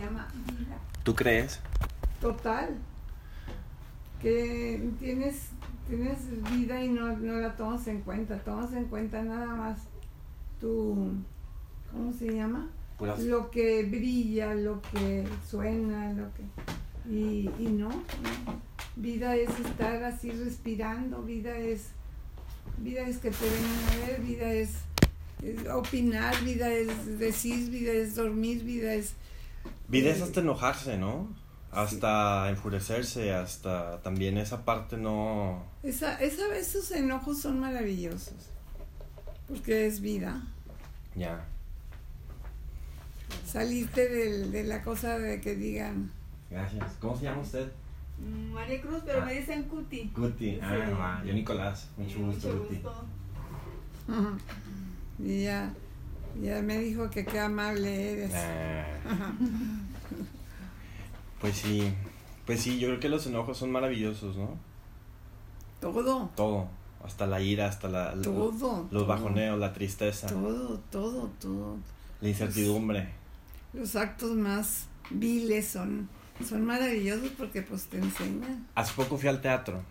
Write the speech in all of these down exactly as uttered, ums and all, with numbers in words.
llama vida. ¿Tú crees? Total. Que tienes, tienes vida y no, no la tomas en cuenta. Tomas en cuenta nada más tu... ¿Cómo se llama? Puras. Lo que brilla, lo que suena, lo que... Y, y no, no. Vida es estar así respirando, vida es... Vida es que te vengan a ver, vida es, es opinar, vida es decir, vida es dormir, vida es... Vida eh, es hasta enojarse, ¿no? Hasta sí. Enfurecerse, hasta también esa parte no... Esa, esa, esos enojos son maravillosos, porque es vida. Ya. Yeah. Salirte del, de la cosa de que digan... Gracias. ¿Cómo se llama usted? María Cruz, pero ah. me dicen Cuti. Cuti, ah, sí. mamá. Yo Nicolás, mucho sí, gusto, mucho Cuti. Gusto. Y ya, ya me dijo que qué amable eres. Eh. Pues sí, pues sí, yo creo que los enojos son maravillosos, ¿no? Todo. Todo, hasta la ira, hasta la... Todo. Los, los todo. Bajoneos, la tristeza. Todo, todo, todo. La incertidumbre. Los, los actos más viles son... Son maravillosos porque pues te enseñan. Hace poco fui al teatro,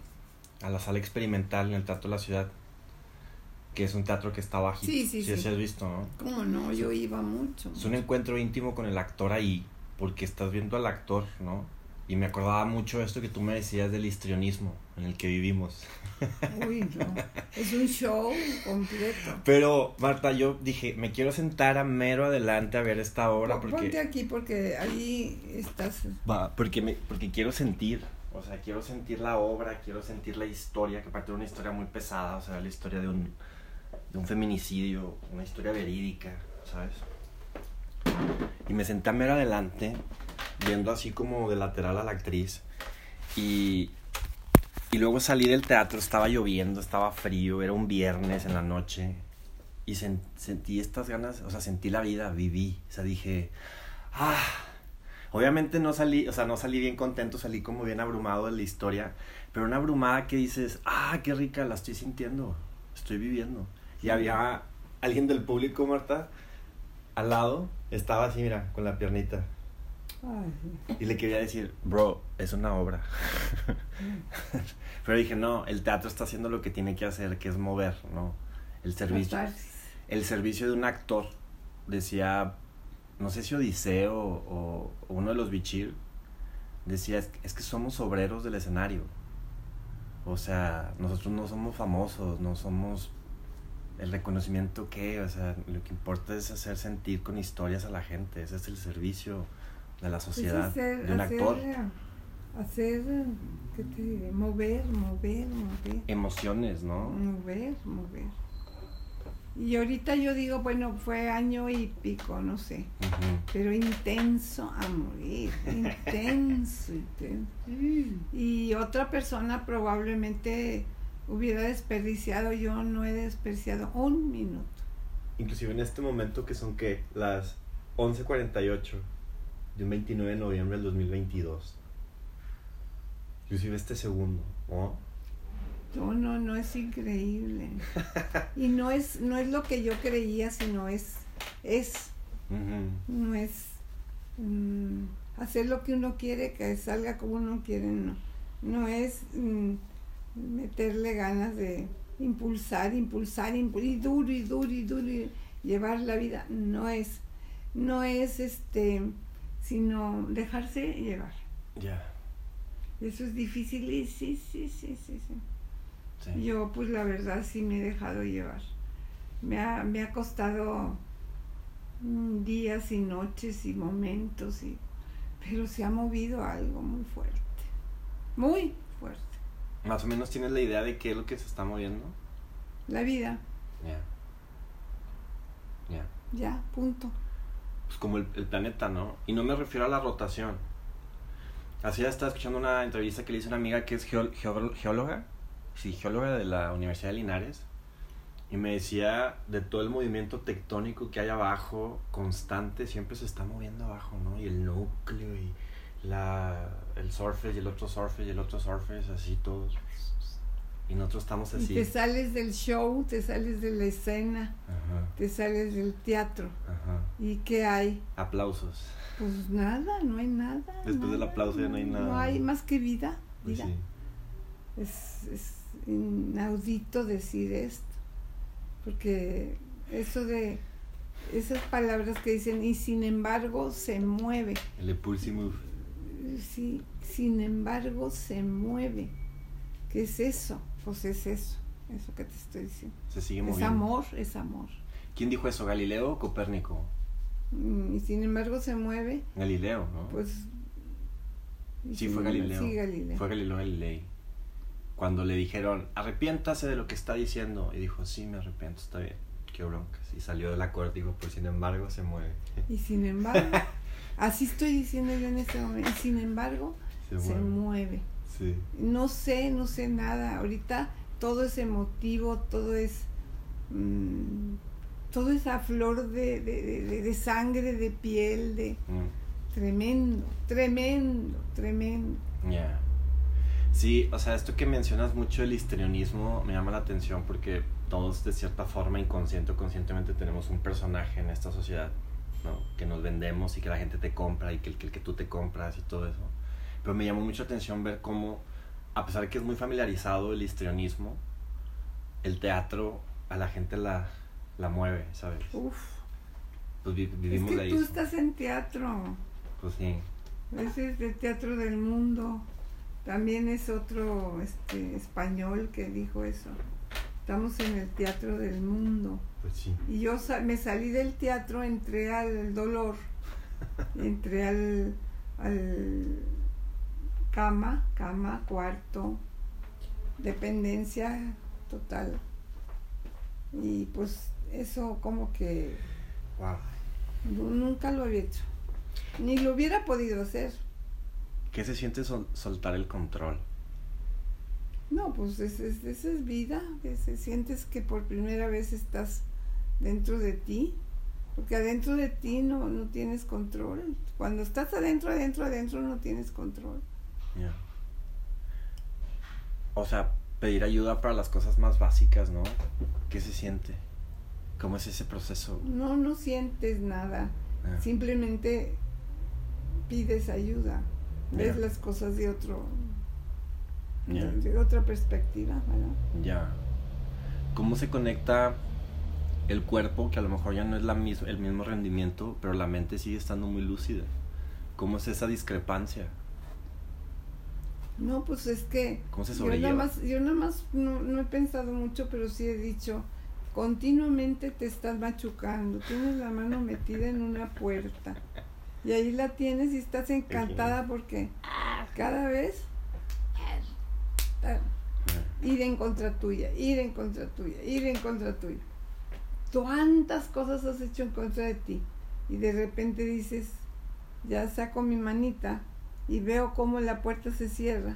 a la sala experimental en el Teatro de la Ciudad, que es un teatro que está abajo. Sí, sí, sí. Si has visto, ¿no? ¿Cómo no? Yo iba mucho. Es un encuentro íntimo con el actor ahí, porque estás viendo al actor, ¿no? Y me acordaba mucho esto que tú me decías del histrionismo en el que vivimos. Uy, no. Es un show completo. Pero, Marta, yo dije, me quiero sentar a mero adelante a ver esta obra. P- porque... Ponte aquí porque ahí estás. Va, porque, me, porque quiero sentir, o sea, quiero sentir la obra, quiero sentir la historia, que aparte de una historia muy pesada, o sea, la historia de un, de un feminicidio, una historia verídica, ¿sabes? Y me senté a mero adelante... viendo así como de lateral a la actriz y, y luego salí del teatro, estaba lloviendo, estaba frío, era un viernes en la noche y sen, sentí estas ganas, o sea, sentí la vida, viví, o sea, dije, ah, obviamente no salí, o sea, no salí bien contento, salí como bien abrumado de la historia, pero una abrumada que dices, ah, qué rica, la estoy sintiendo, estoy viviendo. Y había alguien del público, Marta, al lado, estaba así, mira, con la piernita. Ay. Y le quería decir, bro, es una obra. Pero dije, no, el teatro está haciendo lo que tiene que hacer, que es mover, ¿no? El servicio. El servicio de un actor. Decía, no sé si Odiseo o, o uno de los Bichir, decía, es, es que somos obreros del escenario. O sea, nosotros no somos famosos, no somos el reconocimiento que, o sea, lo que importa es hacer sentir con historias a la gente. Ese es el servicio de la sociedad, pues hacer, de un actor. Hacer, hacer, ¿qué te diré? Mover, mover, mover. Emociones, ¿no? Mover, mover. Y ahorita yo digo, bueno, fue año y pico, no sé. Uh-huh. Pero intenso a morir, intenso, intenso. Y otra persona probablemente hubiera desperdiciado, yo no he desperdiciado un minuto. Inclusive en este momento que son, ¿qué? Las once cuarenta y ocho. De un veintinueve de noviembre del dos mil veintidós. Inclusive este segundo, ¿no? No, no, no, es increíble. Y no es, no es lo que yo creía, sino es, es, uh-huh. no es mm, hacer lo que uno quiere, que salga como uno quiere, no. No es mm, meterle ganas de impulsar, impulsar, impul- y duro, y duro, y duro, y llevar la vida. No es, no es este... sino dejarse llevar. Ya. Yeah. Eso es difícil y sí, sí, sí, sí, sí, sí. Yo, pues, la verdad, sí me he dejado llevar. Me ha, me ha costado días y noches y momentos, y, pero se ha movido algo muy fuerte. Muy fuerte. ¿Más o menos tienes la idea de qué es lo que se está moviendo? La vida. Ya. Yeah. Ya. Yeah. Ya, punto. Pues como el, el planeta, ¿no? Y no me refiero a la rotación. Así ya estaba escuchando una entrevista que le hizo una amiga que es geol, geol, geóloga, sí, geóloga de la Universidad de Linares, y me decía de todo el movimiento tectónico que hay abajo, constante, siempre se está moviendo abajo, ¿no? Y el núcleo, y la, el surface, y el otro surface, y el otro surface, así todos. Y nosotros estamos así. Y te sales del show, te sales de la escena, ajá, te sales del teatro. Ajá. ¿Y qué hay? Aplausos. Pues nada, no hay nada. Después nada, del aplauso no, ya no hay nada. No hay más que vida. Vida. Pues sí. Es, es inaudito decir esto. Porque eso de esas palabras que dicen, y sin embargo se mueve. El impulso move. Sí, sin embargo se mueve. ¿Qué es eso? Pues es eso, eso que te estoy diciendo. Se sigue moviendo. Es amor, es amor. ¿Quién dijo eso, Galileo o Copérnico? Y sin embargo se mueve. Galileo, ¿no? Pues... Sí, fue Galileo. Sí, Galileo. Fue Galileo Galilei. Cuando le dijeron, arrepiéntase de lo que está diciendo. Y dijo, sí, me arrepiento, está bien. Qué broncas. Y salió de la corte y dijo, pues sin embargo se mueve. Y sin embargo, así estoy diciendo yo en este momento. Y sin embargo se mueve. Se mueve. Sí. No sé, no sé nada. Ahorita todo es emotivo, todo es mmm, todo es a flor de, de, de, de sangre, de piel, de mm. tremendo, tremendo, tremendo. Yeah. Sí, o sea, esto que mencionas mucho el histrionismo me llama la atención porque todos de cierta forma, inconsciente o conscientemente, tenemos un personaje en esta sociedad, ¿no? Que nos vendemos y que la gente te compra y que el que, el que tú te compras y todo eso. Pero me llamó mucho la atención ver cómo, a pesar de que es muy familiarizado el histrionismo, el teatro a la gente la, la mueve, ¿sabes? Uf. Pues vi, vivimos es que la tú isla. Estás en teatro. Pues sí. Ese es el teatro del mundo. También es otro este, español que dijo eso. Estamos en el teatro del mundo. Pues sí. Y yo sa- me salí del teatro, entré al dolor, entré al... al Cama, cama, cuarto, dependencia total. Y pues eso como que wow. Nunca lo había hecho. Ni lo hubiera podido hacer. ¿Qué se siente sol- soltar el control? No, pues esa es, es, es vida. Es, es, sientes que por primera vez estás dentro de ti. Porque adentro de ti no, no tienes control. Cuando estás adentro, adentro, adentro no tienes control. Yeah. O sea, pedir ayuda para las cosas más básicas, ¿no? ¿Qué se siente? ¿Cómo es ese proceso? No, no sientes nada. Yeah. Simplemente pides ayuda. Yeah. Ves las cosas de otro... Yeah. De, de otra perspectiva, ¿verdad? Ya. Yeah. ¿Cómo se conecta el cuerpo, que a lo mejor ya no es la misma, el mismo rendimiento, pero la mente sigue estando muy lúcida? ¿Cómo es esa discrepancia? No, pues es que ¿cómo se sobrelleva? Yo nada más, yo nada más no, no he pensado mucho, pero sí he dicho, continuamente te estás machucando, tienes la mano metida en una puerta y ahí la tienes y estás encantada porque cada vez ir en contra tuya, ir en contra tuya, ir en contra tuya. Cuántas cosas has hecho en contra de ti y de repente dices, ya saco mi manita y veo cómo la puerta se cierra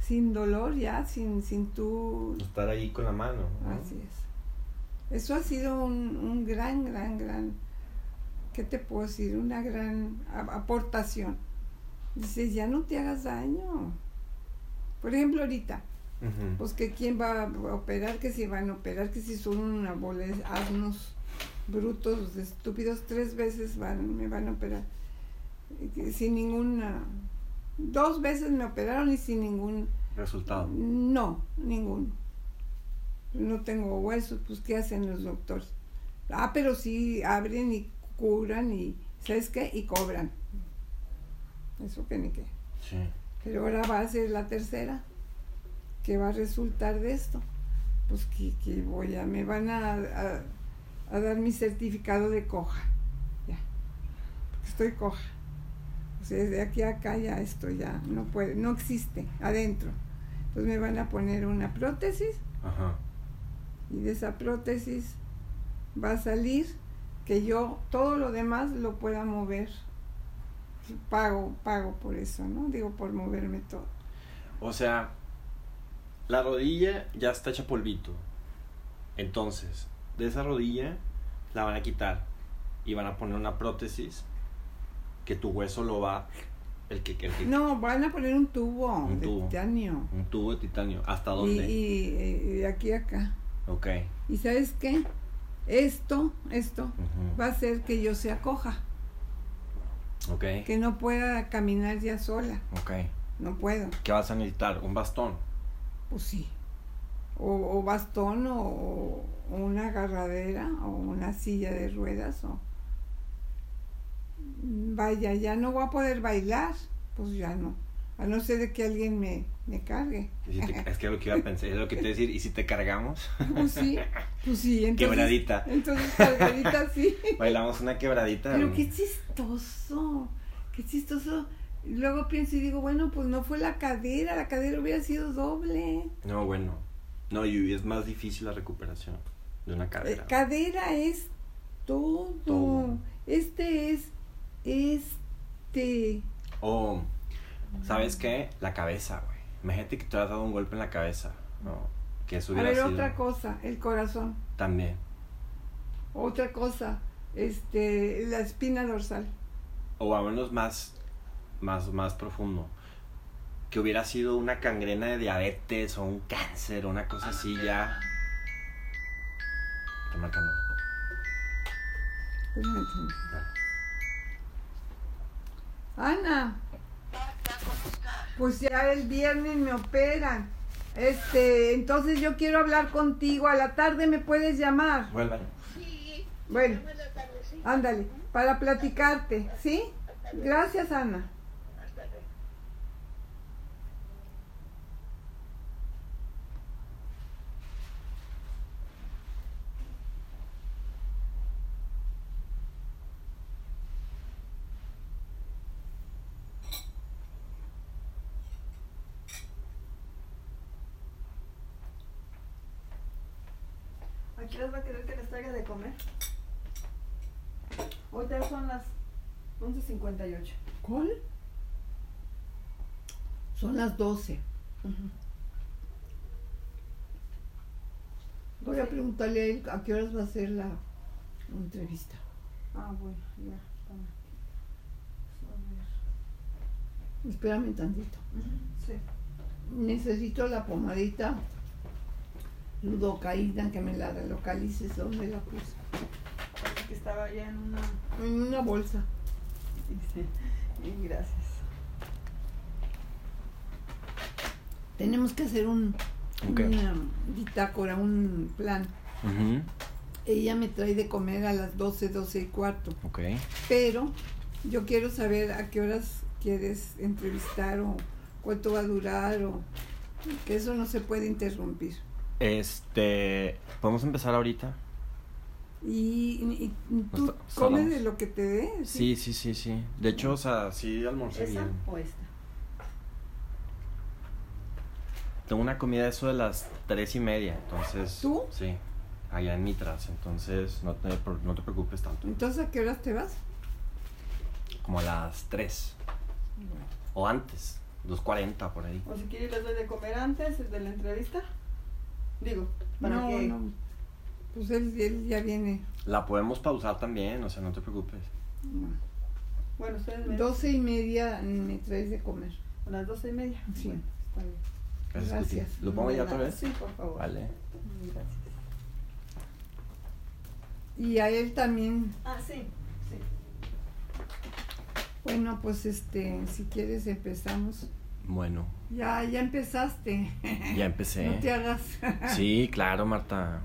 sin dolor, ya sin sin tú estar ahí con la mano, ¿no? Así es. Eso ha sido un, un gran gran gran ¿qué te puedo decir? Una gran aportación. Dices, ya no te hagas daño. Por ejemplo, ahorita uh-huh. Pues que quién va a operar, que si van a operar, que si son una bola de asnos brutos, estúpidos, tres veces van, me van a operar sin ninguna, dos veces me operaron y sin ningún resultado. No, ninguno. No tengo huesos, pues ¿qué hacen los doctores? Ah, pero sí abren y curan y ¿sabes qué? Y cobran. Eso que ni qué. Sí. Pero ahora va a ser la tercera. ¿Qué va a resultar de esto? Pues que, que voy a, me van a, a, a dar mi certificado de coja. Ya. Porque estoy coja. O sea, de aquí a acá ya esto ya no puede, no existe adentro. Entonces me van a poner una prótesis. Ajá. Y de esa prótesis va a salir que yo todo lo demás lo pueda mover. Pago, pago por eso, ¿no? Digo, por moverme todo. O sea, la rodilla ya está hecha polvito. Entonces, de esa rodilla la van a quitar y van a poner una prótesis que tu hueso lo va El que, el que, no, van a poner un tubo un de tubo, titanio. Un tubo de titanio. ¿Hasta dónde? Y, y, y de aquí a acá. Ok. ¿Y sabes qué? Esto, esto uh-huh. va a hacer que yo sea coja. Ok. Que no pueda caminar ya sola. Ok. No puedo. ¿Qué vas a necesitar? ¿Un bastón? Pues sí. O, o bastón o, o una agarradera o una silla de ruedas o... Vaya, ya no voy a poder bailar, pues ya no, a no ser de que alguien me, me cargue. Si te, es que es lo que iba a pensar, es lo que te iba a decir, ¿y si te cargamos? Pues sí, pues sí, entonces, quebradita. Entonces cargadita sí. Bailamos una quebradita. Pero qué chistoso, qué chistoso. Luego pienso y digo, bueno, pues no fue la cadera, la cadera hubiera sido doble. No, bueno, no, y es más difícil la recuperación de una cadera. Eh, cadera es todo, todo. Este es... Este. Oh, ¿sabes qué? La cabeza, güey. Imagínate que te has dado un golpe en la cabeza. No, que eso hubiera sido. A ver, otra cosa, el corazón. También. Otra cosa, este, la espina dorsal. O vámonos más, más, más profundo. Que hubiera sido una gangrena de diabetes o un cáncer o una cosa así ya. Está marcando. Ana, pues ya el viernes me operan. Este, entonces yo quiero hablar contigo. A la tarde me puedes llamar. Vuelvan. Sí. Bueno, ándale, para platicarte, ¿sí? Gracias, Ana. ¿Les va a querer que les traiga de comer? Hoy ya son las once cincuenta y ocho. ¿Cuál? Son las doce. Uh-huh. Voy a preguntarle a él a qué horas va a ser la entrevista. Ah, bueno, ya. A ver. Espérame tantito. Uh-huh. Sí. Necesito la pomadita ludocaína, que me la relocalices. ¿Dónde la puse? Que estaba ya en una... En una bolsa. Bien, gracias. Tenemos que hacer un... Okay. Una bitácora, un plan. Uh-huh. Ella me trae de comer a las doce, doce y cuarto. Ok. Pero yo quiero saber a qué horas quieres entrevistar o cuánto va a durar o... Que eso no se puede interrumpir. Este, ¿podemos empezar ahorita? ¿Y, y tú comes de lo que te dé? Sí, sí, sí, sí, sí. De hecho, o sea, sí almorcé. ¿Esa bien o esta? Tengo una comida de eso de las tres y media, entonces... ¿Tú? Sí, allá en Mitras, entonces no te, no te preocupes tanto. ¿Entonces a qué horas te vas? Como a las tres. Bueno. O antes, dos cuarenta por ahí. O si quieres les doy de comer antes de la entrevista. Digo, ¿para no, qué? No, pues él, él ya viene. La podemos pausar también, o sea, no te preocupes. No. Bueno, ustedes me... doce y media me traes de comer. ¿A las doce y media? Sí. Bueno, está bien. Gracias. Gracias. ¿Lo pongo ya otra vez? Sí, por favor. Vale. Gracias. Y a él también. Ah, sí, sí. Bueno, pues este, si quieres empezamos. Bueno. Ya, ya empezaste. Ya empecé. No te hagas. Sí, claro, Marta.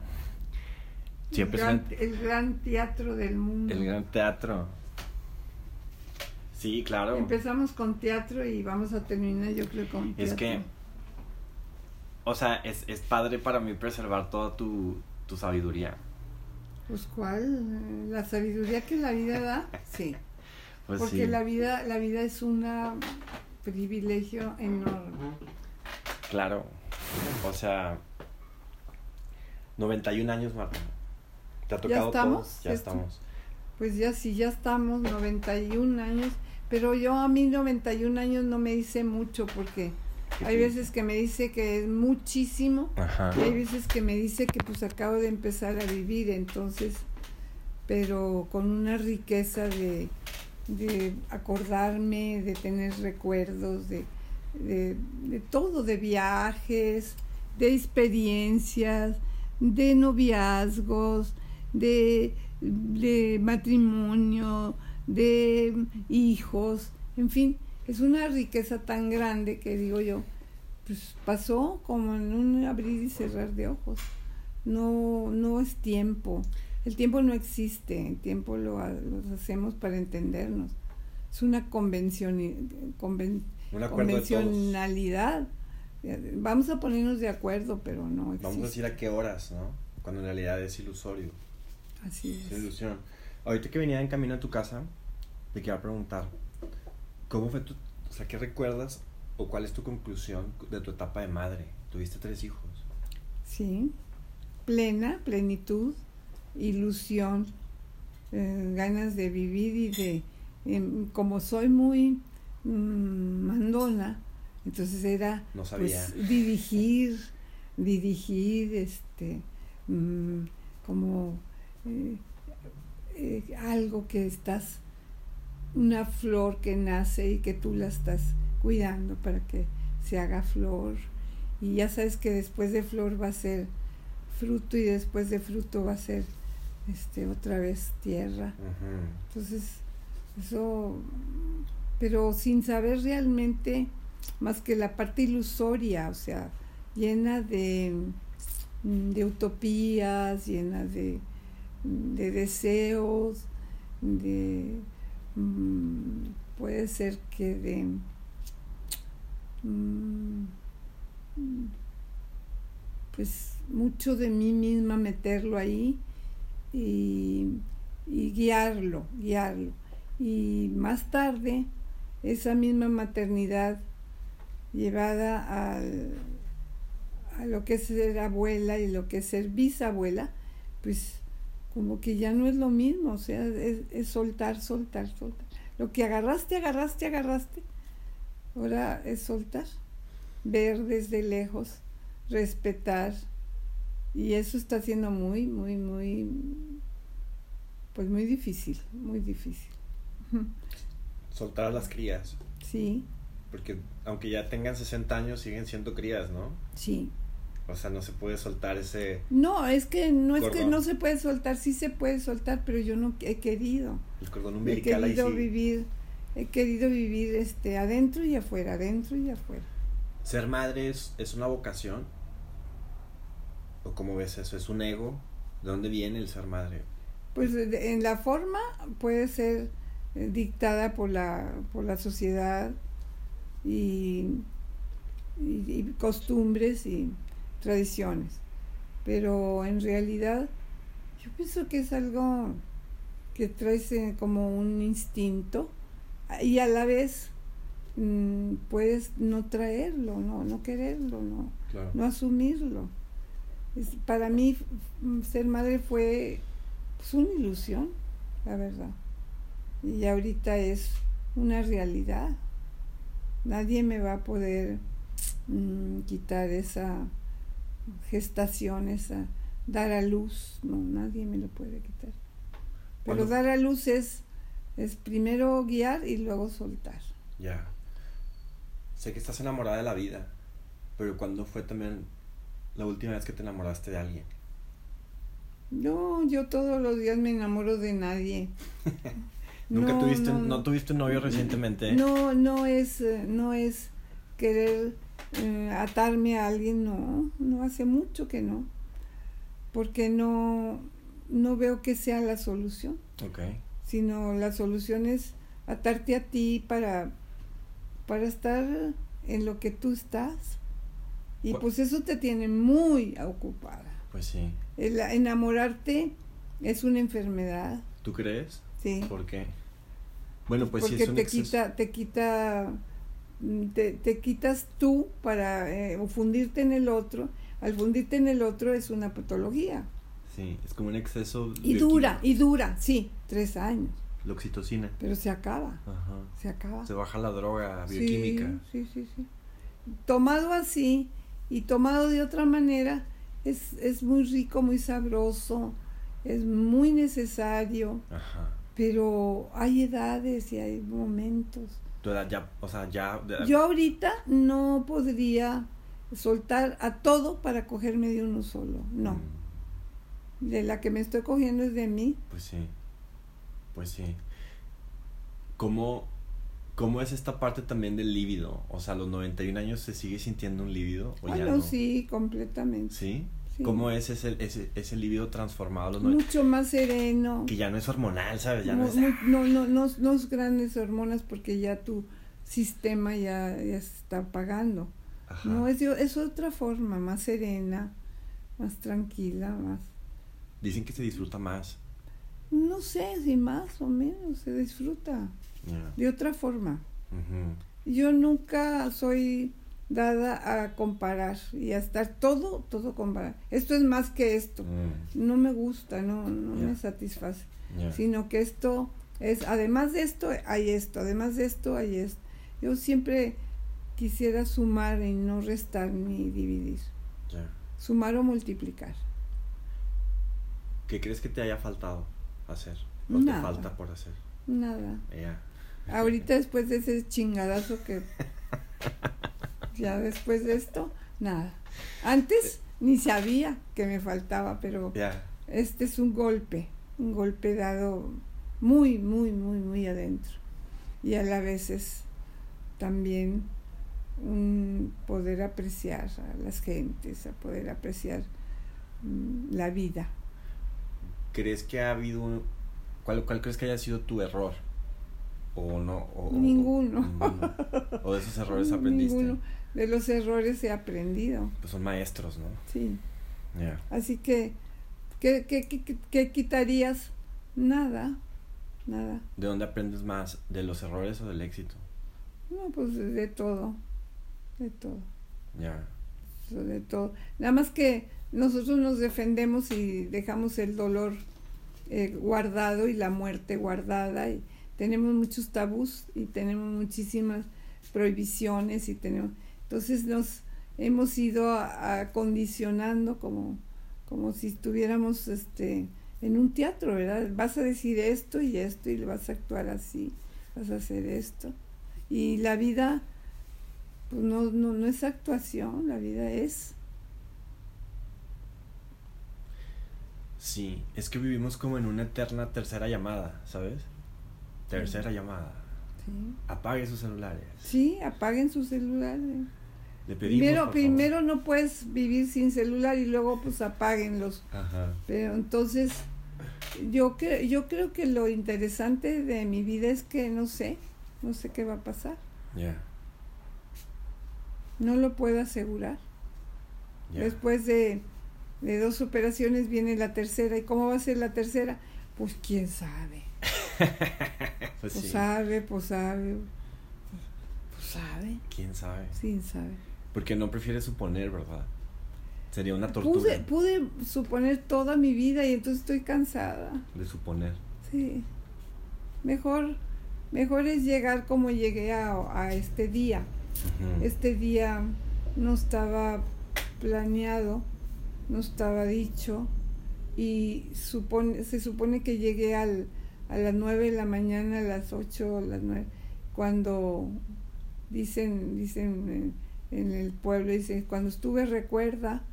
Siempre el gran, el gran teatro del mundo. El gran teatro. Sí, claro. Empezamos con teatro y vamos a terminar, yo creo, con teatro. Es que, o sea, es, es padre para mí preservar toda tu, tu sabiduría. Pues, ¿cuál? La sabiduría que la vida da, sí. Pues porque sí. la vida, la vida es una... privilegio enorme. Claro, o sea, noventa y un años, Marta. ¿Te ha tocado? ¿Ya estamos? Todo? Ya estamos. Pues ya sí, ya estamos, noventa y un años. Pero yo a mí noventa y un años no me dice mucho porque hay veces que me dice que es muchísimo. Ajá. Y hay veces que me dice que pues acabo de empezar a vivir, entonces, pero con una riqueza de... de acordarme, de tener recuerdos de, de, de todo, de viajes, de experiencias, de noviazgos, de, de matrimonio, de hijos, en fin, es una riqueza tan grande que digo yo, pues pasó como en un abrir y cerrar de ojos. No, no es tiempo. El tiempo no existe, el tiempo lo, lo hacemos para entendernos. Es una convención, conven, un convencionalidad. Vamos a ponernos de acuerdo, pero no existe. Vamos a decir a qué horas, ¿no? Cuando en realidad es ilusorio. Así es. Es ilusión. Ahorita que venía en camino a tu casa, te quería preguntar, ¿cómo fue tu, o sea, qué recuerdas o cuál es tu conclusión de tu etapa de madre? Tuviste tres hijos. Sí, plena, plenitud, ilusión, eh, ganas de vivir y de, eh, como soy muy mmm, mandona, entonces era no sabía. Pues, dirigir, dirigir, este, mmm, como eh, eh, algo que estás, una flor que nace y que tú la estás cuidando para que se haga flor, y ya sabes que después de flor va a ser fruto y después de fruto va a ser este otra vez tierra. Uh-huh. Entonces eso, pero sin saber realmente más que la parte ilusoria, o sea, llena de, de utopías, llena de, de deseos, de mmm, puede ser que de mmm, pues mucho de mí misma meterlo ahí y, y guiarlo, guiarlo. Y más tarde, esa misma maternidad llevada al, a lo que es ser abuela y lo que es ser bisabuela, pues como que ya no es lo mismo, o sea, es, es soltar, soltar, soltar. Lo que agarraste, agarraste, agarraste, ahora es soltar, ver desde lejos, respetar, y eso está siendo muy, muy, muy, pues muy difícil, muy difícil. Soltar a las crías. Sí. Porque aunque ya tengan sesenta años, siguen siendo crías, ¿no? Sí. O sea, no se puede soltar ese... No, es que no cordón. Es que no se puede soltar, sí se puede soltar, pero yo no he querido. El cordón umbilical ahí sí. He querido vivir, he querido vivir este, adentro y afuera, adentro y afuera. ¿Ser madre es, es una vocación? ¿O cómo ves eso? ¿Es un ego? ¿De dónde viene el ser madre? Pues en la forma puede ser dictada por la, por la sociedad y, y, y costumbres y tradiciones, pero en realidad yo pienso que es algo que trae como un instinto y a la vez mmm, puedes no traerlo, no, no quererlo, no, claro. No asumirlo. Es, para mí ser madre fue pues, una ilusión, la verdad, y ahorita es una realidad. Nadie me va a poder mmm, quitar esa gestación, esa dar a luz, no, nadie me lo puede quitar. Pero bueno, dar a luz es, es primero guiar y luego soltar. Ya. Sé que estás enamorada de la vida, pero ¿cuándo fue también la última vez que te enamoraste de alguien? No, yo todos los días me enamoro de nadie. ¿Nunca no, tuviste, no, no tuviste un novio recientemente? No, no es, no es querer eh, atarme a alguien, no, no hace mucho que no, porque no, no veo que sea la solución. Okay. Sino la solución es atarte a ti para, para estar en lo que tú estás. Y pues eso te tiene muy ocupada. Pues sí. El enamorarte es una enfermedad. ¿Tú crees? Sí. ¿Por qué? Bueno, pues sí, es un exceso. Porque te quita, te, te quitas tú para eh, fundirte en el otro. Al fundirte en el otro es una patología. Sí, es como un exceso. Y dura, y dura, sí, tres años. La oxitocina. Pero se acaba. Ajá. Se acaba. Se baja la droga bioquímica. Sí, sí, sí, sí. Tomado así y tomado de otra manera es, es muy rico, muy sabroso, es muy necesario. Ajá. pero hay edades y hay momentos. ¿Tu edad ya, o sea, ya? Yo ahorita no podría soltar a todo para cogerme de uno solo, no. Mm. De la que me estoy cogiendo es de mí. Pues sí, pues sí. ¿Cómo, cómo es esta parte también del líbido? O sea, ¿a los noventa y uno años se sigue sintiendo un líbido? ¿O ah, ya no, no? Sí, completamente. ¿Sí? Sí. ¿Cómo es ese, ese, ese líbido transformado a los noventa? Mucho más sereno. Que ya no es hormonal, ¿sabes? Ya no, no, es... no, no, no, no, no es grandes hormonas porque ya tu sistema ya, ya se está apagando. Ajá. No, es, es otra forma, más serena, más tranquila, más... Dicen que se disfruta más. No sé si más o menos, se disfruta yeah. de otra forma. Uh-huh. Yo nunca soy dada a comparar y a estar todo, todo comparar. Esto es más que esto. Mm. No me gusta, no, no yeah. me satisface. Yeah. Sino que esto es, además de esto, hay esto, además de esto, hay esto. Yo siempre quisiera sumar y no restar ni dividir. Yeah. Sumar o multiplicar. ¿Qué crees que te haya faltado hacer? ¿O nada, te falta por hacer? Nada. Yeah. Ahorita después de ese chingadazo que... ya después de esto, nada. Antes ni sabía que me faltaba, pero yeah. este es un golpe. Un golpe dado muy, muy, muy, muy adentro. Y a la vez es también... un poder apreciar a las gentes, a poder apreciar mm, la vida. ¿Crees que ha habido un, cuál, cuál crees que haya sido tu error? ¿O no? O, ninguno. O, ninguno. ¿O de esos errores aprendiste? Ninguno. De los errores he aprendido. Pues son maestros, ¿no? Sí. Yeah. Así que, ¿qué, qué, qué, qué quitarías? Nada, nada. ¿De dónde aprendes más? ¿De los errores o del éxito? No, pues de todo. De todo. Ya. Yeah. De todo. Nada más que nosotros nos defendemos y dejamos el dolor eh, guardado y la muerte guardada. Y tenemos muchos tabús y tenemos muchísimas prohibiciones y tenemos. Entonces nos hemos ido acondicionando como, como si estuviéramos este en un teatro, ¿verdad? Vas a decir esto y esto y vas a actuar así, vas a hacer esto. Y la vida pues no, no, no es actuación, la vida es. Sí, es que vivimos como en una eterna tercera llamada, ¿sabes? Tercera sí. llamada. Sí. Apaguen sus celulares. Sí, apaguen sus celulares. Le pedimos, primero, primero no puedes vivir sin celular y luego pues apáguenlos. Ajá. Pero entonces yo creo, yo creo que lo interesante de mi vida es que no sé, no sé qué va a pasar. Ya. Yeah. No lo puedo asegurar. Yeah. Después de, de dos operaciones viene la tercera. ¿Y cómo va a ser la tercera? Pues quién sabe. pues, pues sí. sabe, pues sabe. Pues sabe. ¿Quién sabe? Sí, sabe. Porque no prefiere suponer, ¿verdad? Sería una tortura. Pude, pude suponer toda mi vida y entonces estoy cansada. De suponer. Sí. Mejor, mejor es llegar como llegué a, a este día. Este día no estaba planeado, no estaba dicho y supone, se supone que llegué al, a las nueve de la mañana, a las ocho, a las nueve, cuando dicen, dicen en, en el pueblo, dicen, cuando estuve recuerda,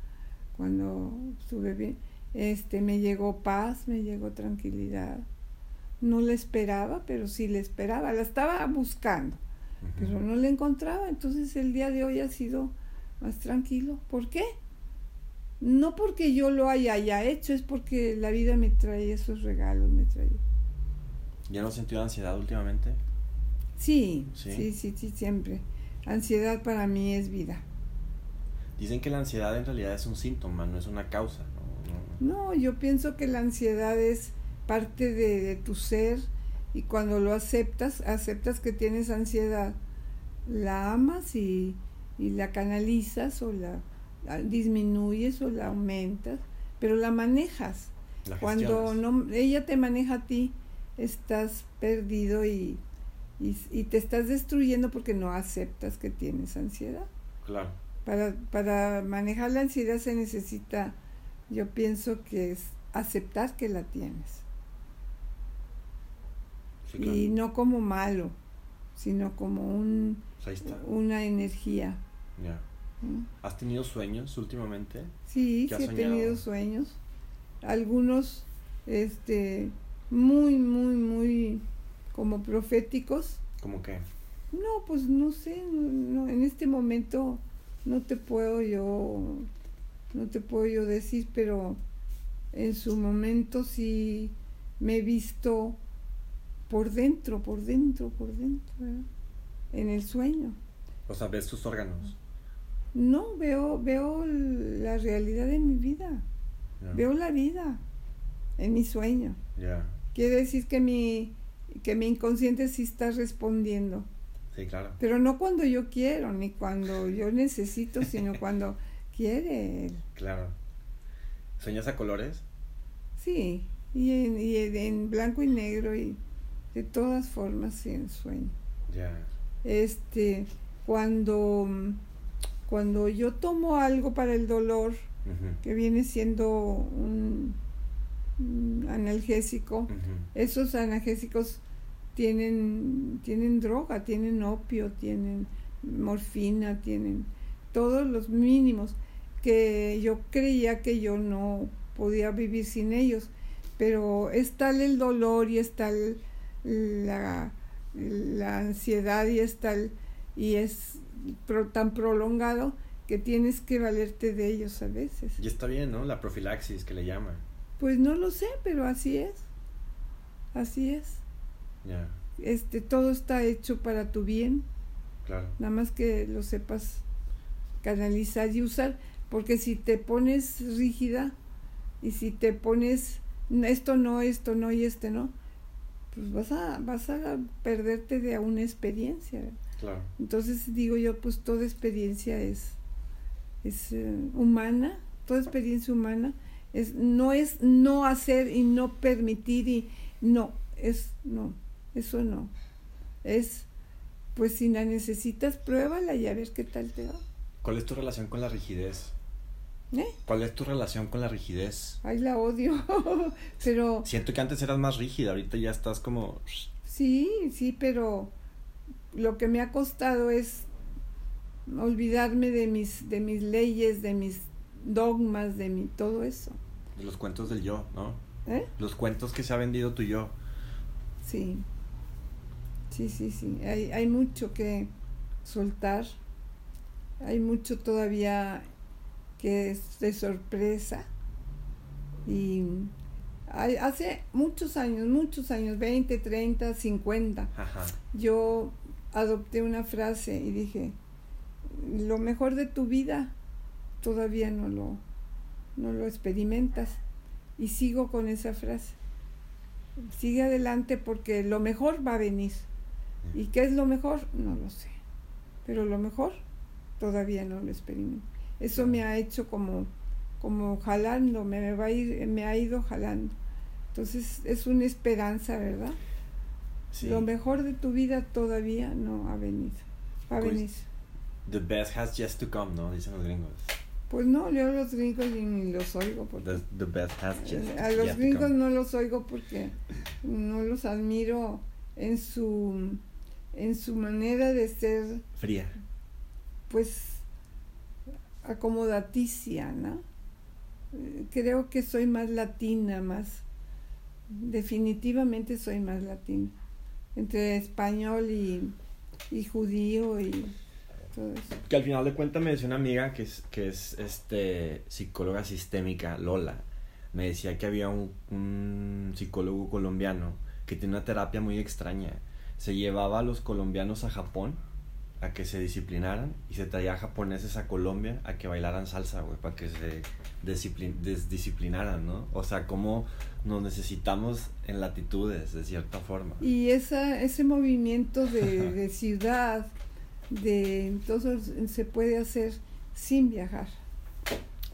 cuando estuve bien, este, me llegó paz, me llegó tranquilidad. No la esperaba, pero sí la esperaba, la estaba buscando. Pero no le encontraba, entonces el día de hoy ha sido más tranquilo. ¿Por qué? No porque yo lo haya ya hecho, es porque la vida me trae esos regalos, me trae. ¿Ya no has sentido ansiedad últimamente? Sí, sí, sí, sí, sí, siempre. Ansiedad para mí es vida. Dicen que la ansiedad en realidad es un síntoma, no es una causa. No, no, no yo pienso que la ansiedad es parte de, de tu ser. Y cuando lo aceptas, aceptas que tienes ansiedad, la amas y, y la canalizas o la, la disminuyes o la aumentas, pero la manejas. La cuando no, ella te maneja a ti, estás perdido y, y, y te estás destruyendo porque no aceptas que tienes ansiedad. Claro. Para, para manejar la ansiedad se necesita, yo pienso que es aceptar que la tienes. Sí, claro. Y no como malo, sino como un, pues ahí está, una energía. Ya. ¿Mm? ¿Has tenido sueños últimamente? Sí, sí he tenido sueños. Algunos este muy, muy, muy como proféticos. ¿Cómo qué? No, pues no sé, no, en este momento no te puedo yo, no te puedo yo decir, pero en su momento sí me he visto por dentro, por dentro, por dentro, ¿verdad? En el sueño. O sea, ¿ves tus órganos? No, veo, veo la realidad de mi vida, yeah. Veo la vida en mi sueño. Yeah. Quiere decir que mi, que mi inconsciente sí está respondiendo. Sí, claro. Pero no cuando yo quiero, ni cuando yo necesito, sino cuando quiere él. Claro. ¿Sueñas a colores? Sí, y en, y en blanco y negro y de todas formas, sí, en sueño. Ya. Yeah. Este, cuando, cuando yo tomo algo para el dolor, uh-huh, que viene siendo un, un analgésico, uh-huh, esos analgésicos tienen, tienen droga, tienen opio, tienen morfina, tienen todos los mínimos que yo creía que yo no podía vivir sin ellos, pero es tal el dolor y es tal la, la ansiedad y es tal y es pro, tan prolongado que tienes que valerte de ellos a veces. Y está bien, ¿no? La profilaxis que le llaman. Pues no lo sé, pero así es, así es. Yeah. Este, todo está hecho para tu bien. Claro. Nada más que lo sepas canalizar y usar, porque si te pones rígida y si te pones esto no, esto no y este no, pues vas a vas a perderte de una experiencia. Claro. Entonces digo yo, pues toda experiencia es es eh, humana, toda experiencia humana es no es no hacer y no permitir y no, es no, eso no. Es pues si la necesitas, pruébala y a ver qué tal te va. ¿Cuál es tu relación con la rigidez? ¿Eh? ¿Cuál es tu relación con la rigidez? Ay, la odio, pero... Siento que antes eras más rígida, ahorita ya estás como... Sí, sí, pero lo que me ha costado es olvidarme de mis, de mis leyes, de mis dogmas, de mi todo eso. De los cuentos del yo, ¿no? ¿Eh? Los cuentos que se ha vendido tu yo. Sí, sí, sí, sí. Hay, hay mucho que soltar. Hay mucho todavía que es de sorpresa. Y hay, hace muchos años, muchos años, veinte, treinta, cincuenta, ajá, yo adopté una frase y dije, lo mejor de tu vida todavía no lo, no lo experimentas. Y sigo con esa frase. Sigue adelante porque lo mejor va a venir. ¿Y qué es lo mejor? No lo sé. Pero lo mejor todavía no lo experimento. Eso me ha hecho como, como jalando, me va a ir, me ha ido jalando. Entonces es una esperanza, ¿verdad? Sí. Lo mejor de tu vida todavía no ha venido. Ha venido. The best has just to come, ¿no? Dicen los gringos. Pues no, yo a los gringos ni los oigo porque the, the best has just, a los gringos no los oigo porque no los admiro en su en su manera de ser fría. Pues acomodaticia, ¿no? Creo que soy más latina, más definitivamente soy más latina, entre español y, y judío y todo eso. Que al final de cuentas me decía una amiga que es, que es este psicóloga sistémica, Lola, me decía que había un, un psicólogo colombiano que tiene una terapia muy extraña, se llevaba a los colombianos a Japón a que se disciplinaran y se traía japoneses a Colombia a que bailaran salsa, güey, para que se disciplin- desdisciplinaran, ¿no? O sea, cómo nos necesitamos en latitudes, de cierta forma. Y esa ese movimiento de, de ciudad, de entonces se puede hacer sin viajar.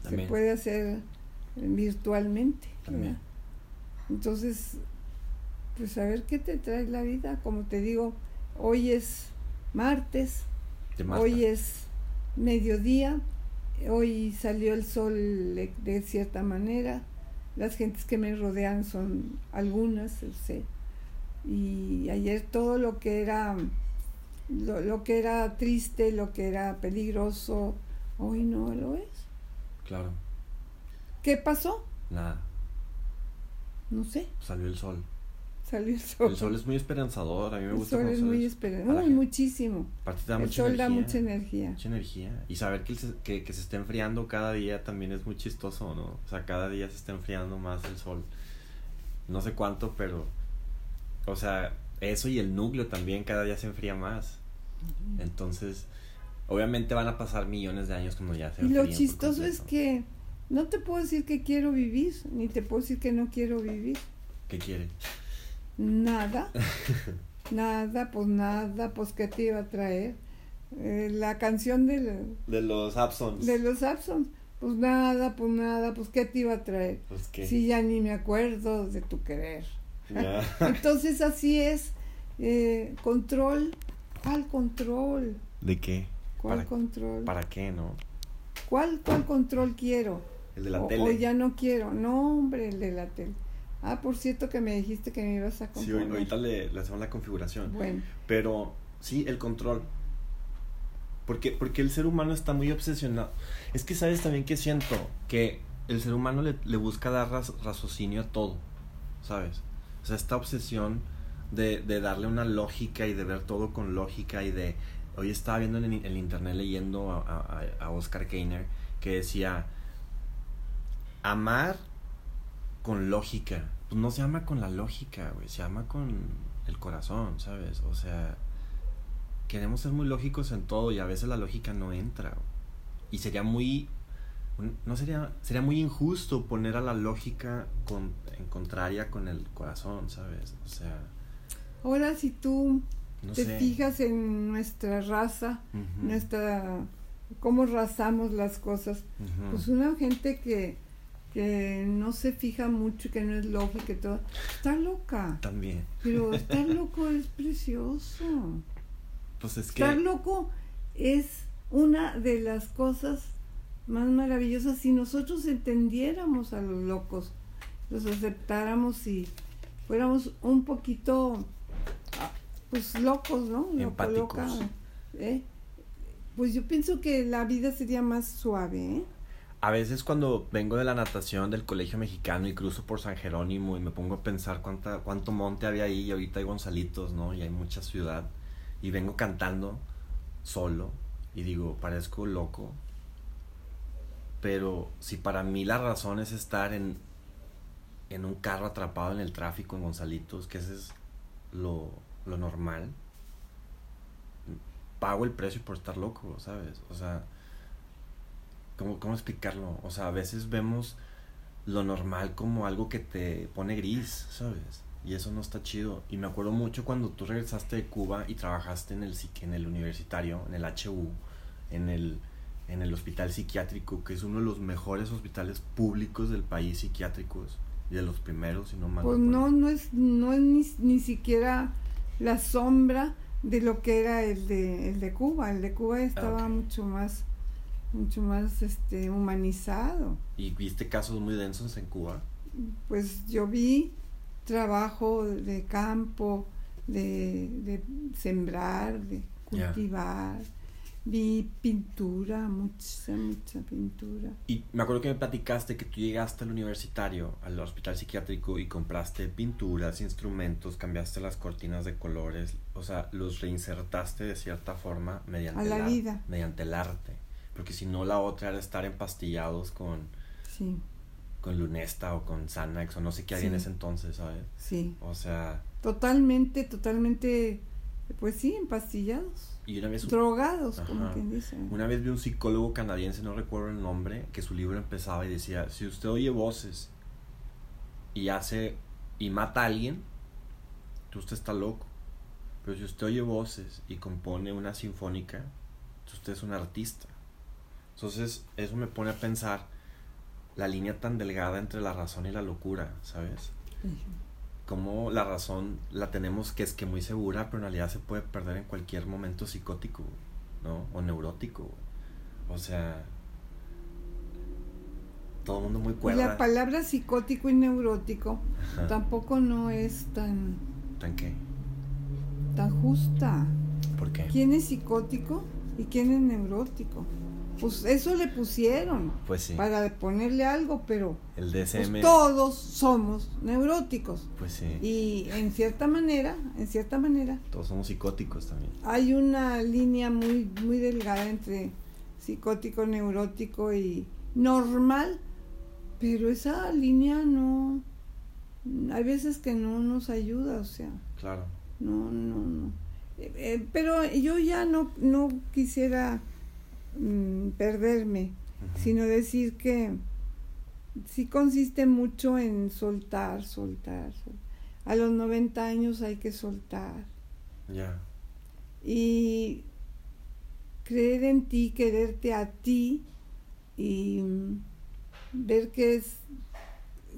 También. Se puede hacer virtualmente. También. Entonces, pues a ver qué te trae la vida. Como te digo, hoy es martes, hoy es mediodía, hoy salió el sol de cierta manera, las gentes que me rodean son algunas, sé, y ayer todo lo que era lo, lo que era triste, lo que era peligroso, hoy no lo es. Claro. ¿Qué pasó? Nada. No sé. Salió el sol. Salió el sol. El sol es muy esperanzador, a mí me el gusta. El sol es muy esperanzador, no, muchísimo. Da el mucha sol energía, da mucha energía. Mucha energía. Y saber que se, que, que se está enfriando cada día también es muy chistoso, ¿no? O sea, cada día se está enfriando más el sol. No sé cuánto, pero... O sea, eso y el núcleo también cada día se enfría más. Uh-huh. Entonces, obviamente van a pasar millones de años cuando ya se enfríen. Y lo chistoso es que no te puedo decir que quiero vivir, ni te puedo decir que no quiero vivir. ¿Qué quieres? Nada, nada, pues nada, pues qué te iba a traer. Eh, la canción del, de los Absons. De los Absons, pues nada, pues nada, pues qué te iba a traer. Pues qué. Si ya ni me acuerdo de tu querer. Yeah. Entonces así es, eh, control, ¿cuál control? ¿De qué? ¿Cuál para, control? ¿Para qué, no? ¿Cuál, cuál control quiero? El de la o, tele. O ya no quiero, no hombre, el de la tele. Ah, por cierto que me dijiste que me ibas a configurar. Sí, ahorita le, le hacemos la configuración. Bueno. Pero, sí, el control. Porque, porque el ser humano está muy obsesionado. Es que sabes también que siento que el ser humano le, le busca dar raz, raciocinio a todo, ¿sabes? O sea, esta obsesión de, de darle una lógica y de ver todo con lógica y de... Hoy estaba viendo en el, en el internet, leyendo a, a, a Oscar Keiner, que decía, amar con lógica. Pues no se ama con la lógica, güey, se ama con el corazón, ¿sabes? O sea, queremos ser muy lógicos en todo y a veces la lógica no entra. Güey. Y sería muy, no sería, sería muy injusto poner a la lógica con, en contraria con el corazón, ¿sabes? O sea... Ahora si tú no te sé. fijas en nuestra raza, uh-huh. nuestra, cómo razamos las cosas, uh-huh. pues una gente que que no se fija mucho, que no es lógica y todo, está loca. También. Pero estar loco es precioso. Pues es que... Estar loco es una de las cosas más maravillosas. Si nosotros entendiéramos a los locos, los aceptáramos y fuéramos un poquito, pues, locos, ¿no? Loco, empáticos. Loca, ¿eh? Pues yo pienso que la vida sería más suave, ¿eh? A veces cuando vengo de la natación del colegio mexicano y cruzo por San Jerónimo y me pongo a pensar cuánta, cuánto monte había ahí, y ahorita hay Gonzalitos, ¿no? Y hay mucha ciudad, y vengo cantando solo, y digo, parezco loco, pero si para mí la razón es estar en, en un carro atrapado en el tráfico en Gonzalitos, que ese es lo, lo normal, pago el precio por estar loco, ¿sabes? O sea... ¿Cómo, ¿Cómo explicarlo? O sea, a veces vemos lo normal como algo que te pone gris, ¿sabes? Y eso no está chido. Y me acuerdo mucho cuando tú regresaste de Cuba y trabajaste en el S I C, en el universitario, en el H U, en el, en el hospital psiquiátrico, que es uno de los mejores hospitales públicos del país, psiquiátricos, y de los primeros, si no mal recuerdo. Pues no, no es, no es ni, ni siquiera la sombra de lo que era el de, el de Cuba. El de Cuba estaba okay. mucho más... mucho más este humanizado. ¿Y viste casos muy densos en Cuba? Pues yo vi trabajo de campo, de, de sembrar, de cultivar, yeah. vi pintura, mucha, mucha pintura. Y me acuerdo que me platicaste que tú llegaste al universitario, al hospital psiquiátrico, y compraste pinturas, instrumentos, cambiaste las cortinas de colores, o sea, los reinsertaste de cierta forma mediante, a la la, vida. mediante el arte. Porque si no, la otra era estar empastillados con, sí. con Lunesta o con Xanax o no sé qué había sí. en ese entonces, ¿sabes? Sí. O sea... Totalmente, totalmente, pues sí, empastillados. Y una vez... Un, drogados, ajá, como quien dice. Una vez vi un psicólogo canadiense, no recuerdo el nombre, que su libro empezaba y decía, si usted oye voces y hace... y mata a alguien, usted está loco. Pero si usted oye voces y compone una sinfónica, usted es un artista. Entonces, eso me pone a pensar la línea tan delgada entre la razón y la locura, ¿sabes? Uh-huh. Como la razón la tenemos que es que muy segura, pero en realidad se puede perder en cualquier momento psicótico, ¿no? O neurótico. O sea, todo el mundo muy cuerda. La palabra psicótico y neurótico, ajá, tampoco no es tan ¿Tan qué? Tan justa. ¿Por qué? ¿Quién es psicótico y quién es neurótico? Pues eso le pusieron, pues sí, para ponerle algo, pero el D S M, pues todos somos neuróticos, pues sí, y en cierta manera, en cierta manera todos somos psicóticos también. Hay una línea muy muy delgada entre psicótico, neurótico y normal, pero esa línea no, hay veces que no nos ayuda, o sea, claro, no, no, no, eh, eh, pero yo ya no, no quisiera perderme, uh-huh, sino decir que sí consiste mucho en soltar, soltar, soltar. A los noventa años hay que soltar. Ya. Yeah. Y creer en ti, quererte a ti y ver que es,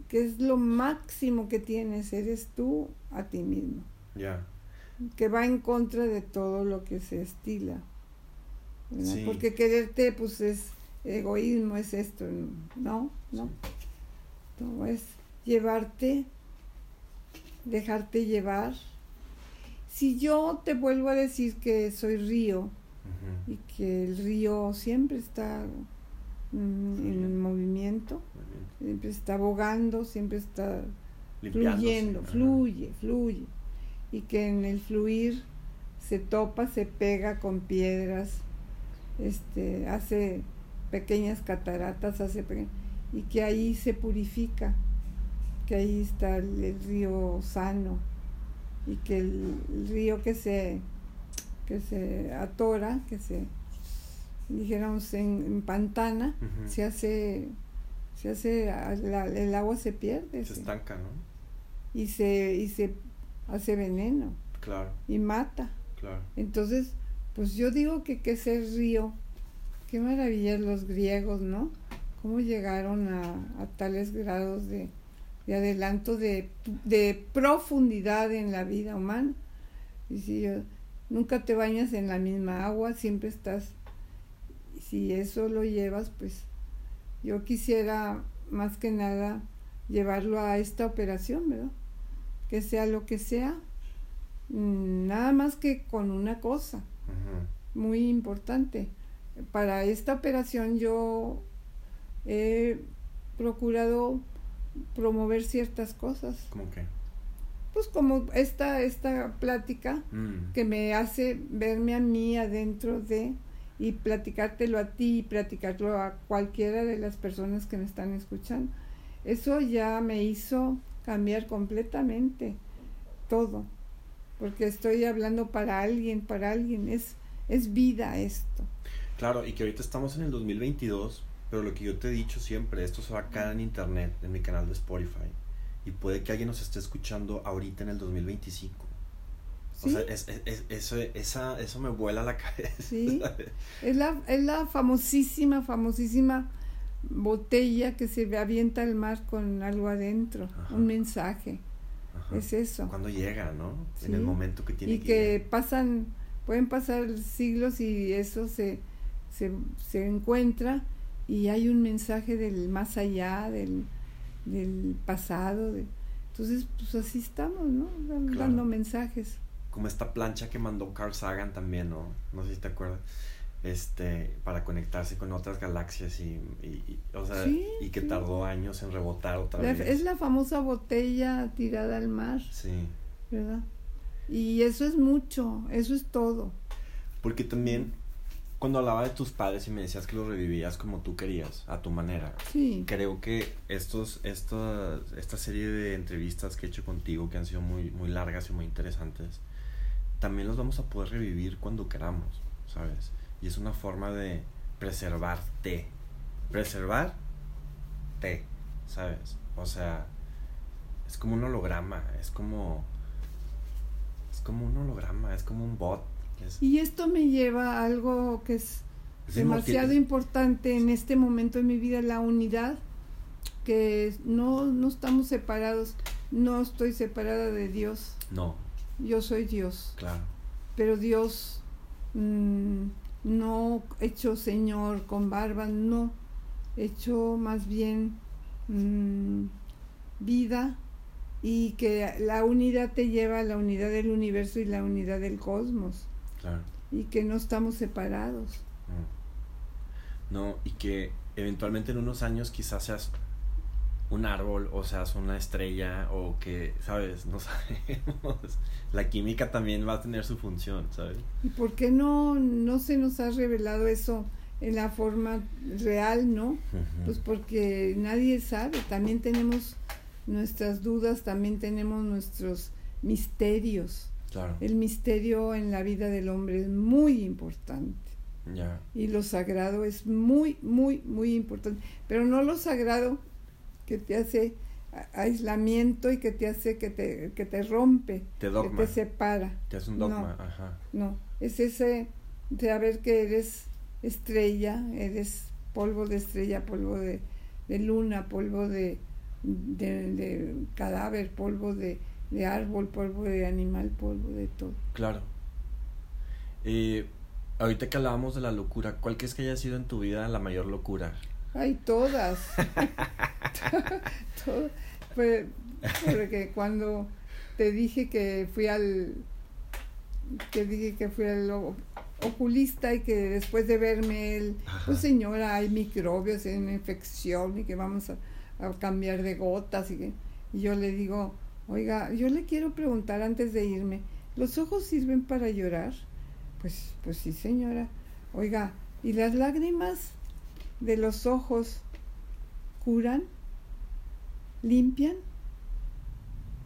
que es lo máximo que tienes, eres tú a ti mismo. Ya. Yeah. Que va en contra de todo lo que se estila. Sí. Porque quererte pues es egoísmo, es esto, no, no, no, es llevarte, dejarte llevar. Si yo te vuelvo a decir que soy río, uh-huh, y que el río siempre está mm, sí, en movimiento, siempre está bogando, siempre está fluyendo, fluye, fluye, y que en el fluir se topa, se pega con piedras, este hace pequeñas cataratas, hace peque... y que ahí se purifica, que ahí está el, el río sano, y que el, el río que se que se atora, que se dijéramos en, en pantana, uh-huh, se hace se hace la, el agua se pierde, se, se estanca, ¿no? Y se y se hace veneno, claro, y mata, claro. Entonces pues yo digo que que ese río, qué maravilla los griegos, ¿no? Cómo llegaron a, a tales grados de, de adelanto, de, de profundidad en la vida humana. Y si yo, nunca te bañas en la misma agua, siempre estás, si eso lo llevas, pues yo quisiera más que nada llevarlo a esta operación, ¿verdad? Que sea lo que sea, nada más que con una cosa muy importante. Para esta operación yo he procurado promover ciertas cosas. ¿Cómo qué? Pues como esta esta plática, mm, que me hace verme a mí adentro de, y platicártelo a ti, y platicarlo a cualquiera de las personas que me están escuchando. Eso ya me hizo cambiar completamente todo, porque estoy hablando para alguien, para alguien, es, es vida esto. Claro, y que ahorita estamos en el dos mil veintidós, pero lo que yo te he dicho siempre, esto se va a quedar en internet, en mi canal de Spotify, y puede que alguien nos esté escuchando ahorita en el dos mil veinticinco. ¿Sí? O sea, es, es, es, eso, esa, eso me vuela la cabeza. Sí, es la, es la famosísima, famosísima botella que se avienta al mar con algo adentro, ajá, un mensaje. Ajá. Es eso. Cuando llega, ¿no? Sí. En el momento que tiene que. Y que, que pasan, pueden pasar siglos y eso se, se, se encuentra y hay un mensaje del más allá, del, del pasado. De, entonces, pues así estamos, ¿no? Dando, claro, mensajes. Como esta plancha que mandó Carl Sagan también, ¿no? No sé si te acuerdas. Este, para conectarse con otras galaxias y, y, y o sea, sí, y que tardó, sí, años en rebotar otra la, vez. Es la famosa botella tirada al mar. Sí. ¿Verdad? Y eso es mucho, eso es todo. Porque también, cuando hablaba de tus padres y me decías que los revivías como tú querías, a tu manera. Sí. Creo que estos, esta, esta serie de entrevistas que he hecho contigo, que han sido muy, muy largas y muy interesantes, también los vamos a poder revivir cuando queramos, ¿sabes? Y es una forma de preservarte, preservarte, ¿sabes? O sea, es como un holograma, es como, es como un holograma, es como un bot. Es... Y esto me lleva a algo que es, es demasiado importante en este momento de mi vida, la unidad, que no, no estamos separados, no estoy separada de Dios. No. Yo soy Dios. Claro. Pero Dios... Mmm, no hecho señor con barba, no, hecho más bien mmm, vida, y que la unidad te lleva a la unidad del universo y la unidad del cosmos. Claro. Y que no estamos separados. No, y que eventualmente en unos años quizás seas un árbol o seas una estrella o que, ¿sabes? No sabemos. La química también va a tener su función, ¿sabes? ¿Y por qué no, no se nos ha revelado eso en la forma real, no? Uh-huh. Pues porque nadie sabe. También tenemos nuestras dudas, también tenemos nuestros misterios. Claro. El misterio en la vida del hombre es muy importante. Yeah. Y lo sagrado es muy, muy, muy importante. Pero no lo sagrado que te hace aislamiento y que te hace que te, que te rompe, te dogma, que te separa. Te hace un dogma. No, ajá. No, es ese de saber que eres estrella, eres polvo de estrella, polvo de, de luna, polvo de, de, de cadáver, polvo de, de árbol, polvo de animal, polvo de todo. Claro. Eh... Ahorita que hablábamos de la locura, ¿cuál crees que haya sido en tu vida la mayor locura? Ay, todas. Todo, pues, porque cuando te dije que fui al te dije que fui al oculista y que después de verme él, pues señora, hay microbios, hay una infección y que vamos a, a cambiar de gotas y, que, y yo le digo, oiga, yo le quiero preguntar antes de irme, ¿los ojos sirven para llorar? Pues, pues sí, señora. Oiga, ¿y las lágrimas de los ojos curan? ¿Limpian?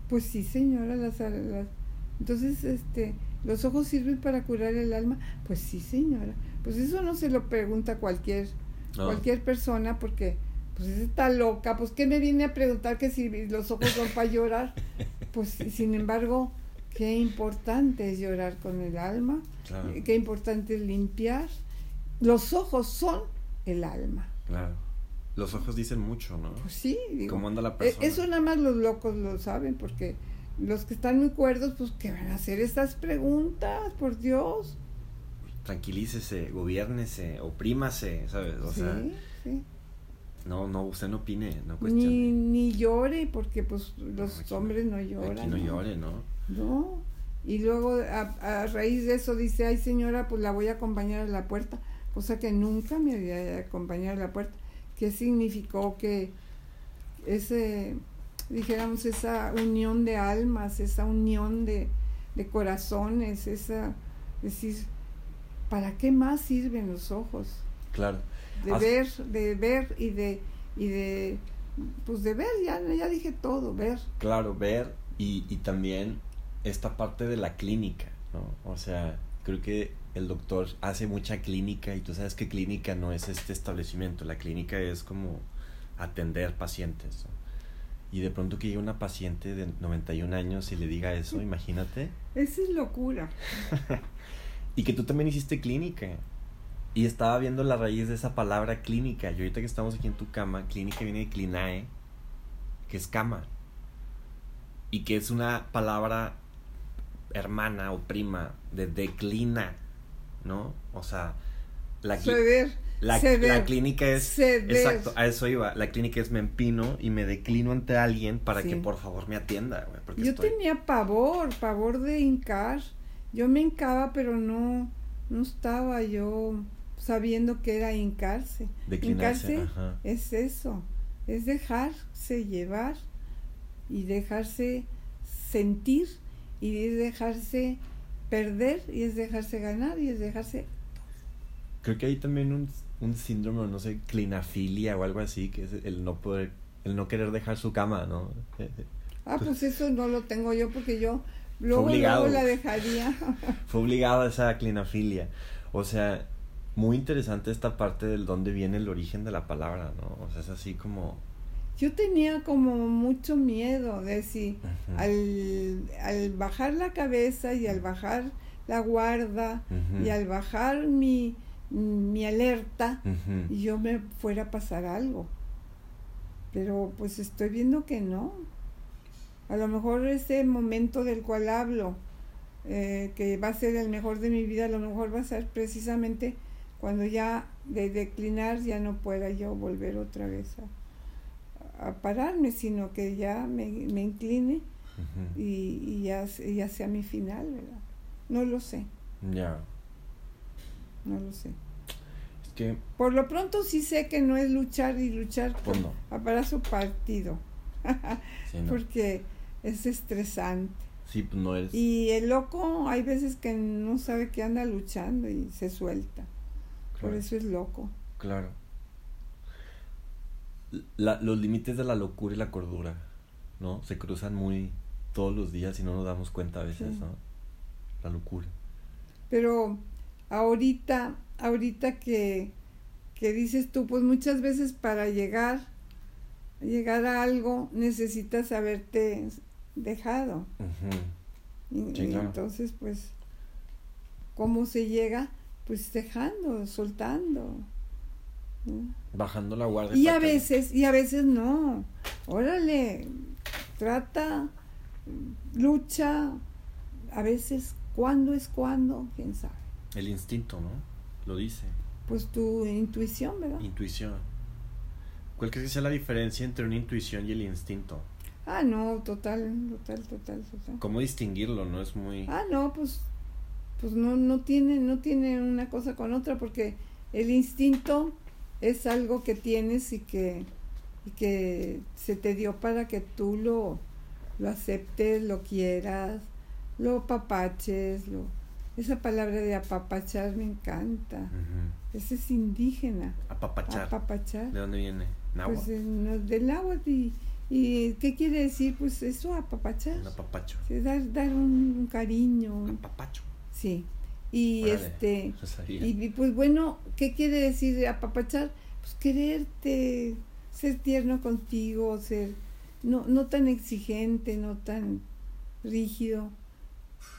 Pues sí, señora. Las, las... Entonces, este, ¿los ojos sirven para curar el alma? Pues sí, señora. Pues eso no se lo pregunta cualquier, no. cualquier persona porque, pues está loca. Pues, ¿qué me viene a preguntar que si los ojos son para llorar? Pues, sin embargo... Qué importante es llorar con el alma, claro. Qué importante es limpiar. Los ojos son el alma. Claro. Los ojos dicen mucho, ¿no? Pues sí. Digo, ¿cómo anda la persona? Eso nada más los locos lo saben, porque los que están muy cuerdos, pues, ¿qué van a hacer estas preguntas? Por Dios. Tranquilícese, gobiérnese, oprímase, ¿sabes? O sí, sea, sí. No, no, usted no opine, no cuestione. Ni, ni llore, porque, pues, los no, hombres no lloran. Aquí no, no llore, ¿no? No, y luego a, a raíz de eso dice, ay señora, pues la voy a acompañar a la puerta, cosa que nunca me había acompañado a la puerta. ¿Qué significó que ese, dijéramos, esa unión de almas, esa unión de, de corazones, esa, decir, ¿para qué más sirven los ojos? Claro. De As- ver, de ver y de, y de, pues de ver, ya, ya dije todo, ver. Claro, ver y, y también... esta parte de la clínica, ¿no? O sea, creo que el doctor hace mucha clínica y tú sabes que clínica no es este establecimiento, la clínica es como atender pacientes, ¿no? Y de pronto que llegue una paciente de noventa y un años y le diga eso, imagínate. Esa es locura. Y que tú también hiciste clínica y estaba viendo la raíz de esa palabra clínica y ahorita que estamos aquí en tu cama, clínica viene de clinae, que es cama y que es una palabra hermana o prima de declina, ¿no? O sea, la, cli- ceder, la, ceder, la clínica es ceder. Exacto, a eso iba. La clínica es me empino y me declino ante alguien para sí. que por favor me atienda, güey, porque yo estoy... tenía pavor, pavor de hincar. Yo me hincaba, pero no no estaba yo sabiendo que era hincarse. Declinarse, hincarse, ajá. Es eso, es dejarse llevar y dejarse sentir. Y es dejarse perder, y es dejarse ganar, y es dejarse... Creo que hay también un, un síndrome, no sé, clinafilia o algo así, que es el no poder, el no querer dejar su cama, ¿no? Ah, pues eso no lo tengo yo, porque yo luego, luego la dejaría. Fue obligado a esa clinafilia. O sea, muy interesante esta parte del dónde viene el origen de la palabra, ¿no? O sea, es así como... Yo tenía como mucho miedo de si uh-huh. al, al bajar la cabeza y al bajar la guarda uh-huh. y al bajar mi, mi alerta uh-huh. yo me fuera a pasar algo, pero pues estoy viendo que no. A lo mejor ese momento del cual hablo eh, que va a ser el mejor de mi vida, a lo mejor va a ser precisamente cuando ya de declinar ya no pueda yo volver otra vez a a pararme, sino que ya me, me incline uh-huh. y, y, ya, y ya sea mi final, ¿verdad? No lo sé. Ya. Yeah. No lo sé. Es que... Por lo pronto sí sé que no es luchar y luchar por, no. para su partido. Sí, no. Porque es estresante. Sí, pues no es. Y el loco hay veces que no sabe que anda luchando y se suelta. Claro. Por eso es loco. Claro. La, los límites de la locura y la cordura, ¿no? Se cruzan muy todos los días y no nos damos cuenta a veces, sí. ¿no? La locura. Pero ahorita, ahorita que, que dices tú, pues muchas veces para llegar, llegar a algo necesitas haberte dejado. Uh-huh. Y, sí, claro. y entonces, pues, ¿cómo se llega? Pues dejando, soltando. ¿Sí? Bajando la guardia. Y a veces, que... y a veces no. Órale, trata, lucha. A veces, ¿cuándo es cuándo? ¿Quién sabe? El instinto, ¿no? Lo dice. Pues tu intuición, ¿verdad? Intuición. ¿Cuál crees que sea la diferencia entre una intuición y el instinto? Ah, no, total, total, total, total. ¿Cómo distinguirlo? No es muy... Ah, no, pues, pues no, no tiene, no tiene una cosa con otra, porque el instinto es algo que tienes y que, y que se te dio para que tú lo, lo aceptes, lo quieras, lo apapaches, lo... Esa palabra de apapachar me encanta. Uh-huh. Ese es indígena. Apapachar. Apapachar. ¿De dónde viene? Náhuatl. Pues en, del náhuatl. Y, ¿Y qué quiere decir? Pues eso, apapachar. Un apapacho. Sí, dar, dar un, un cariño. Un apapacho. Sí. Y Órale, este. Y, y pues bueno, ¿qué quiere decir apapachar? Pues quererte, ser tierno contigo, ser no, no tan exigente, no tan rígido.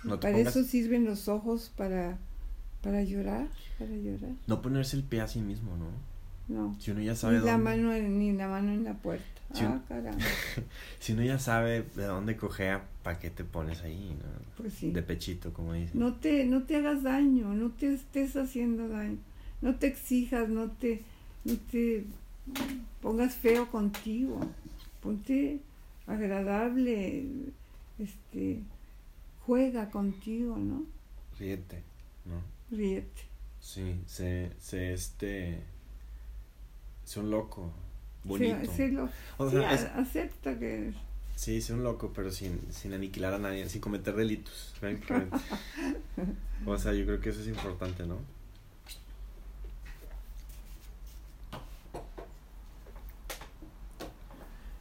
No para pongas... eso sirven los ojos, para, para llorar, para llorar. No ponerse el pie a sí mismo, ¿no? No. Si uno ya sabe ni dónde... la mano en, ni la mano en la puerta. Si ah, un... caramba. Si uno ya sabe de dónde cojea, ¿para qué te pones ahí? ¿No? Pues sí. De pechito, como dicen. No te, no te hagas daño, no te estés haciendo daño. No te exijas, no te, no te pongas feo contigo. Ponte agradable, este... juega contigo, ¿no? Ríete, ¿no? Ríete. Sí, sé, sé este... sé un loco, bonito. Sí, sé lo... o sea, sí, es... acepta que eres. Sí, sé un loco, pero sin, sin aniquilar a nadie, sin cometer delitos, francamente. O sea, yo creo que eso es importante, ¿no?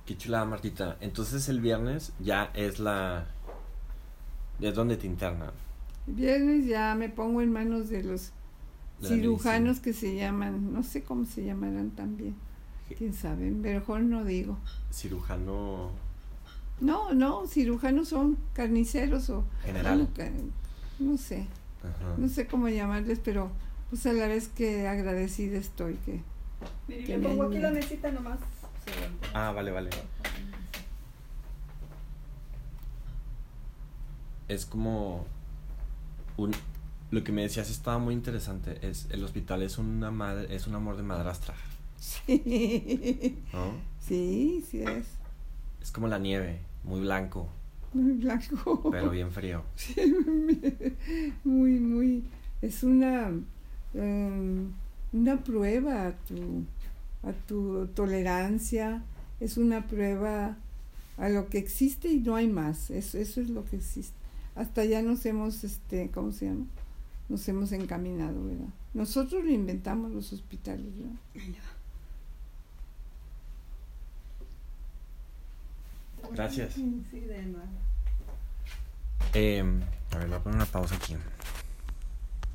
Qué chulada, Martita. Entonces el viernes ya es la... ¿Es donde te internan? Viernes ya me pongo en manos de los la cirujanos medicina. Que se llaman, no sé cómo se llamarán también, quién sabe, mejor no digo. ¿Cirujano? No, no, cirujanos son carniceros o... ¿General? No, no sé, Ajá. no sé cómo llamarles, pero pues a la vez que agradecida estoy que... Mira, que me pongo aquí la mesita nomás. Ah, vale, vale. Es como un, lo que me decías estaba muy interesante, es el hospital es una madre, es un amor de madrastra. Sí. ¿No? Sí, sí es. Es como la nieve, muy blanco. Muy blanco. Pero bien frío. Sí, muy, muy. Es una um, una prueba a tu a tu tolerancia, es una prueba a lo que existe y no hay más. Eso, eso es lo que existe. Hasta allá nos hemos, este, ¿cómo se llama? Nos hemos encaminado, ¿verdad? Nosotros lo inventamos los hospitales, ¿verdad? Gracias. Sí, de nada. Eh, a ver, voy a poner una pausa aquí.